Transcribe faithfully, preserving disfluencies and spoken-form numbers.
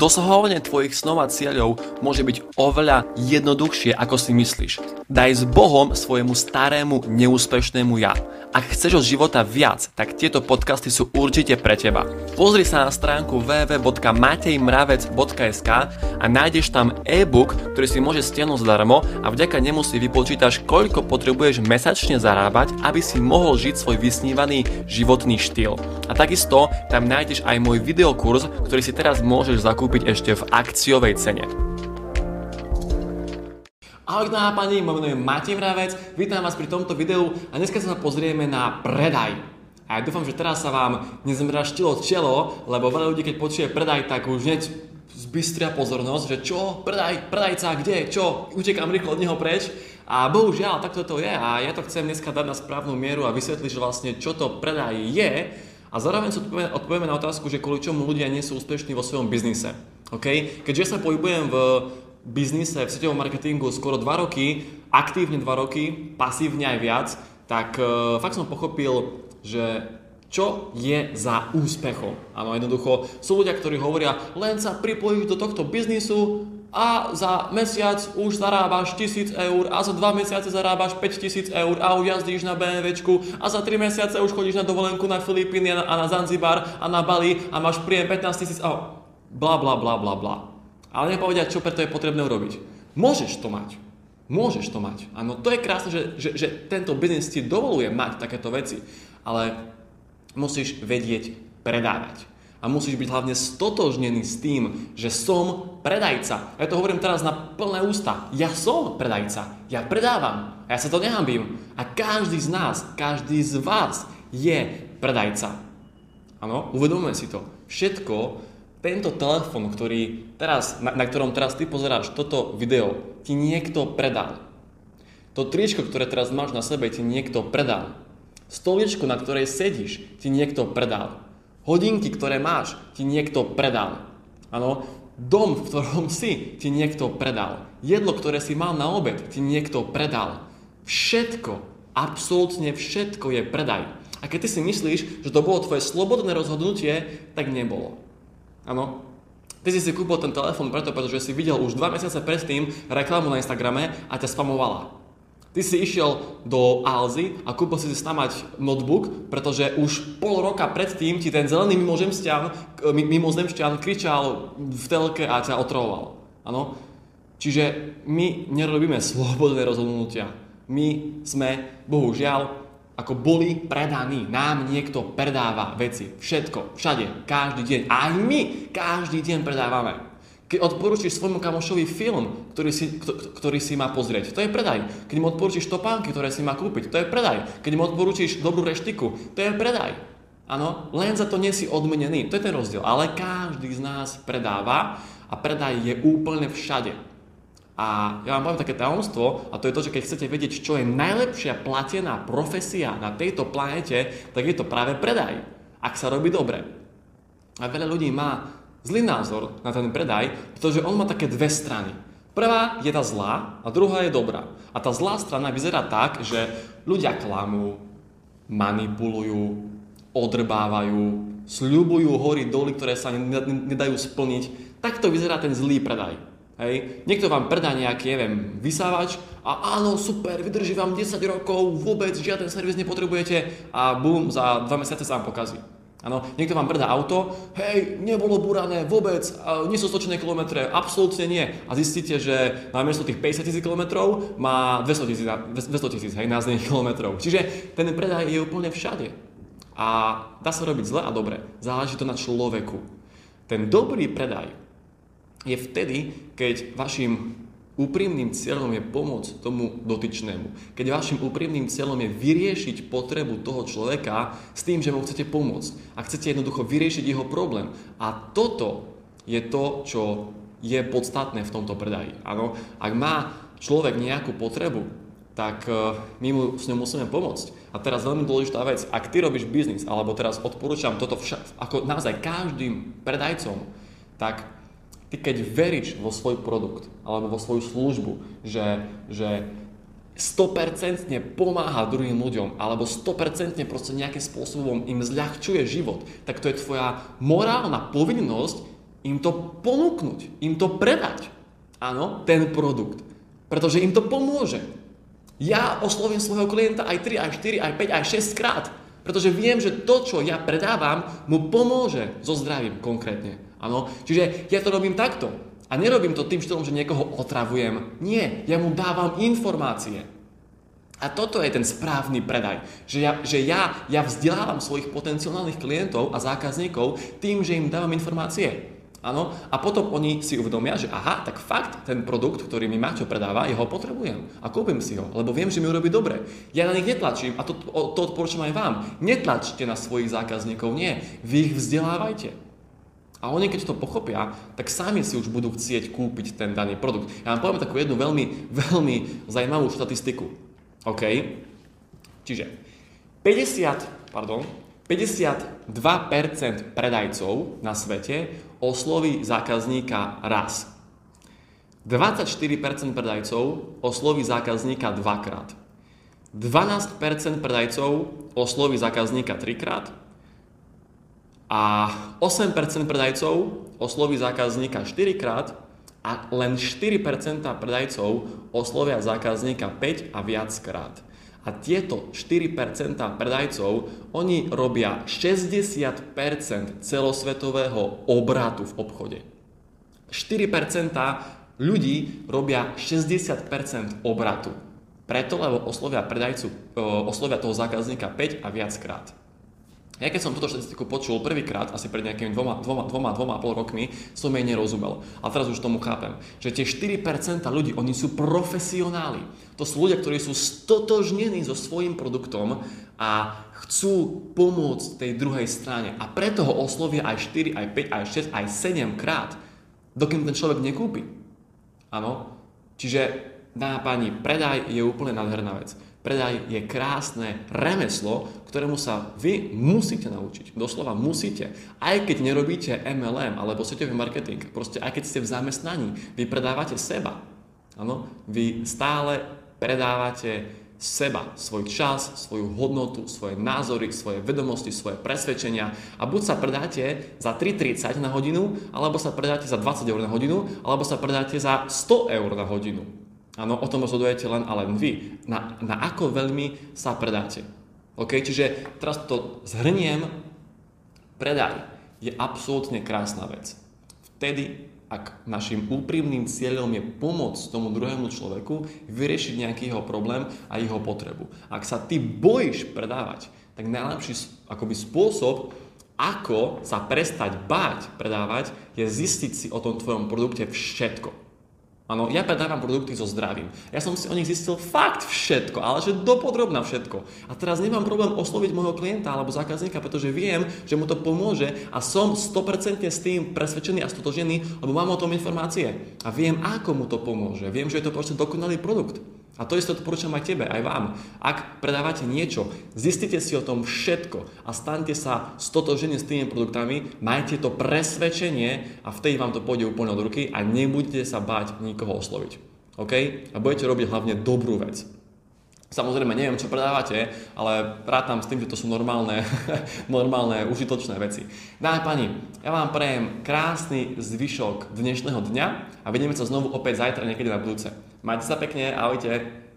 Dosahovanie tvojich snov a cieľov môže byť oveľa jednoduchšie, ako si myslíš. Daj s Bohom svojemu starému, neúspešnému ja. Ak chceš od života viac, tak tieto podcasty sú určite pre teba. Pozri sa na stránku w w w bodka matej mravec bodka es ka a nájdeš tam e-book, ktorý si môžeš stiahnuť zdarmo a vďaka nemu si vypočítaš, koľko potrebuješ mesačne zarábať, aby si mohol žiť svoj vysnívaný životný štýl. A takisto tam nájdeš aj môj videokurs, ktorý si teraz môžeš zakúpiť ešte v akciovej cene. Ahoj dámy a páni, moje meno je Matej Mravec, vítam vás pri tomto videu a dneska sa pozrieme na predaj. A ja dúfam, že teraz sa vám nezmraštilo čelo, lebo veľa ľudí, keď počuje predaj, tak už hneď zbystria pozornosť, že čo, predaj, predajca, kde, čo, utekám rýchlo od neho preč. A bohužiaľ, takto to je a ja to chcem dneska dať na správnu mieru a vysvetliť, že vlastne čo to predaj je. A zároveň odpovieme na otázku, že kvôli čomu ľudia nie sú úspešní vo svojom biznise. Okay? Keďže sa pohybujem v biznise, v sieťovom marketingu skoro dva roky, aktívne dva roky, pasívne aj viac, tak e, fakt som pochopil, že čo je za úspechom. Áno, jednoducho sú ľudia, ktorí hovoria, len sa pripojíš do tohto biznisu a za mesiac už zarábaš tisíc eur a za dva mesiace zarábaš päťtisíc eur a ujazdíš na BMWčku a za tri mesiace už chodíš na dovolenku na Filipíny a na Zanzibar a na Bali a máš príjem pätnásť tisíc a bla bla bla bla bla. Ale nepovedia, čo preto je potrebné urobiť. Môžeš to mať. Môžeš to mať. Áno, to je krásne, že, že, že tento biznis ti dovoluje mať takéto veci, ale musíš vedieť predávať. A musíš byť hlavne stotožnený s tým, že som predajca. Ja to hovorím teraz na plné ústa. Ja som predajca. Ja predávam. A ja sa to nehanbím. A každý z nás, každý z vás je predajca. Áno, uvedomujeme si to. Všetko, tento telefon, ktorý teraz, na, na ktorom teraz ty pozeráš toto video, ti niekto predal. To tričko, ktoré teraz máš na sebe, ti niekto predal. Stoličku, na ktorej sedíš, ti niekto predal. Hodinky, ktoré máš, ti niekto predal. Áno, dom, v ktorom si, ti niekto predal. Jedlo, ktoré si mal na obed, ti niekto predal. Všetko, absolútne všetko je predaj. A keď ty si myslíš, že to bolo tvoje slobodné rozhodnutie, tak nebolo. Áno. Ty si si kúpil ten telefón preto, pretože si videl už dva mesiace predtým reklamu na Instagrame a ťa spamovala. Ty si išiel do Alzy a kúpil si si stamať notebook, pretože už pol roka predtým ti ten zelený mimozemšťan, mimozemšťan kričal v telke a ťa otravoval. Áno? Čiže my nerobíme slobodné rozhodnutia. My sme, bohužiaľ, ako boli predaní. Nám niekto predáva veci. Všetko, všade, každý deň. Aj my každý deň predávame. Keď odporúčiš svojmu kamošovi film, ktorý si, ktorý si má pozrieť, to je predaj. Keď mu odporúčiš topánky, ktoré si má kúpiť, to je predaj. Keď mu odporúčiš dobrú reštiku, to je predaj. Áno, len za to nie si odmenený. To je ten rozdiel. Ale každý z nás predáva a predaj je úplne všade. A ja vám poviem také tajomstvo, a to je to, že keď chcete vedieť, čo je najlepšia platená profesia na tejto planete, tak je to práve predaj, ak sa robí dobre. A veľa ľudí má zlý názor na ten predaj, pretože on má také dve strany. Prvá je tá zlá a druhá je dobrá. A tá zlá strana vyzerá tak, že ľudia klamú, manipulujú, odrbávajú, sľubujú hory doly, ktoré sa nedajú splniť. Takto vyzerá ten zlý predaj. Hej. Niekto vám predá nejaký, neviem, vysávač a áno, super, vydrží vám desať rokov, vôbec žiaden servis nepotrebujete a bum, za dva mesiace sa vám pokazí. Áno, niekto vám predá auto, hej, nebolo burané vôbec, nie sú stočené kilometre, absolútne nie. A zistíte, že namiesto tých päťdesiat tisíc kilometrov má dvesto tisíc, hej, názdených kilometrov. Čiže ten predaj je úplne všade. A dá sa robiť zle a dobre, záleží to na človeku. Ten dobrý predaj je vtedy, keď vašim úprimným cieľom je pomôcť tomu dotyčnému. Keď vašim úprimným cieľom je vyriešiť potrebu toho človeka s tým, že mu chcete pomôcť a chcete jednoducho vyriešiť jeho problém. A toto je to, čo je podstatné v tomto predaji. Áno, ak má človek nejakú potrebu, tak my mu s ňou musíme pomôcť. A teraz veľmi dôležitá vec, ak ty robíš biznis, alebo teraz odporúčam toto však, ako naozaj každým predajcom, tak ty keď veríš vo svoj produkt alebo vo svoju službu, že, že sto percent pomáha druhým ľuďom alebo sto percent proste nejakým spôsobom im zľahčuje život, tak to je tvoja morálna povinnosť im to ponúknuť, im to predať. Áno, ten produkt. Pretože im to pomôže. Ja oslovím svojho klienta aj tri, aj štyri, aj päť, aj šesť krát. Pretože viem, že to, čo ja predávam, mu pomôže so zdravím konkrétne. Áno, čiže ja to robím takto. A nerobím to tým štýlom, že niekoho otravujem. Nie, ja mu dávam informácie. A toto je ten správny predaj. Že ja, že ja, ja vzdelávam svojich potenciálnych klientov a zákazníkov tým, že im dávam informácie. Áno? A potom oni si uvedomia, že aha, tak fakt ten produkt, ktorý mi Maťo predáva, ja ho potrebujem a kúpim si ho, lebo viem, že mi urobí dobre. Ja na nich netlačím a to, to odporúčam aj vám. Netlačte na svojich zákazníkov, nie. Vy ich vzdelávajte. A oni, keď to pochopia, tak sami si už budú chcieť kúpiť ten daný produkt. Ja vám poviem takú jednu veľmi, veľmi zaujímavú štatistiku. OK? Čiže päťdesiat, pardon, päťdesiatdva percent predajcov na svete osloví zákazníka raz. dvadsaťštyri percent predajcov osloví zákazníka dvakrát. dvanásť percent predajcov osloví zákazníka trikrát. A osem percent predajcov osloví zákazníka štyrikrát. A len štyri percent predajcov oslovia zákazníka päť a viackrát. A tieto štyri percentá predajcov, oni robia šesťdesiat percent celosvetového obratu v obchode. štyri percentá ľudí robia šesťdesiat percent obratu. Preto, lebo oslovia predajcu, oslovia toho zákazníka päť a viackrát. Ja keď som túto štatistiku počul prvýkrát, asi pred nejakými dvoma, dvoma, dvoma, dvoma a pol rokmi, som jej nerozumel. A teraz už tomu chápem, že tie štyri percentá ľudí, oni sú profesionáli. To sú ľudia, ktorí sú stotožnení so svojím produktom a chcú pomôcť tej druhej strane. A preto ho oslovia aj štyri, aj päť, aj šesť, aj sedem krát, dokým ten človek nekúpi. Áno? Čiže, dáma páni, predaj je úplne nádherná vec. Predaj je krásne remeslo, ktorému sa vy musíte naučiť. Doslova musíte. Aj keď nerobíte em el em alebo sieťový marketing, proste aj keď ste v zamestnaní, vy predávate seba. Áno? Vy stále predávate seba, svoj čas, svoju hodnotu, svoje názory, svoje vedomosti, svoje presvedčenia a buď sa predáte za tri tridsať na hodinu, alebo sa predáte za dvadsať eur na hodinu, alebo sa predáte za sto eur na hodinu. Áno, o tom rozhodujete len a len vy. Na, na ako veľmi sa predáte. OK, čiže teraz to zhrniem. Predaj je absolútne krásna vec. Vtedy, ak našim úprimným cieľom je pomôcť tomu druhému človeku vyriešiť nejaký jeho problém a jeho potrebu. Ak sa ty bojíš predávať, tak najlepší akoby spôsob, ako sa prestať báť predávať, je zistiť si o tom tvojom produkte všetko. Áno, ja predávam produkty so zdravím. Ja som si o nich zistil fakt všetko, ale že dopodrobna všetko. A teraz nemám problém osloviť môjho klienta alebo zákazníka, pretože viem, že mu to pomôže a som sto percent s tým presvedčený a stotožnený, lebo mám o tom informácie. A viem, ako mu to pomôže. Viem, že je to proste dokonalý produkt. A to isté odporúčam aj tebe, aj vám. Ak predávate niečo, zistite si o tom všetko a staňte sa stotožnení s tými produktami, majte to presvedčenie a vtedy vám to pôjde úplne od ruky a nebudete sa báť nikoho osloviť. OK? A budete robiť hlavne dobrú vec. Samozrejme, neviem, čo predávate, ale rátam s tým, že to sú normálne, normálne užitočné veci. Dámy a páni, ja vám prejem krásny zvyšok dnešného dňa a vidíme sa znovu opäť zajtra niekedy na budúce. Majte sa pekne, ahojte.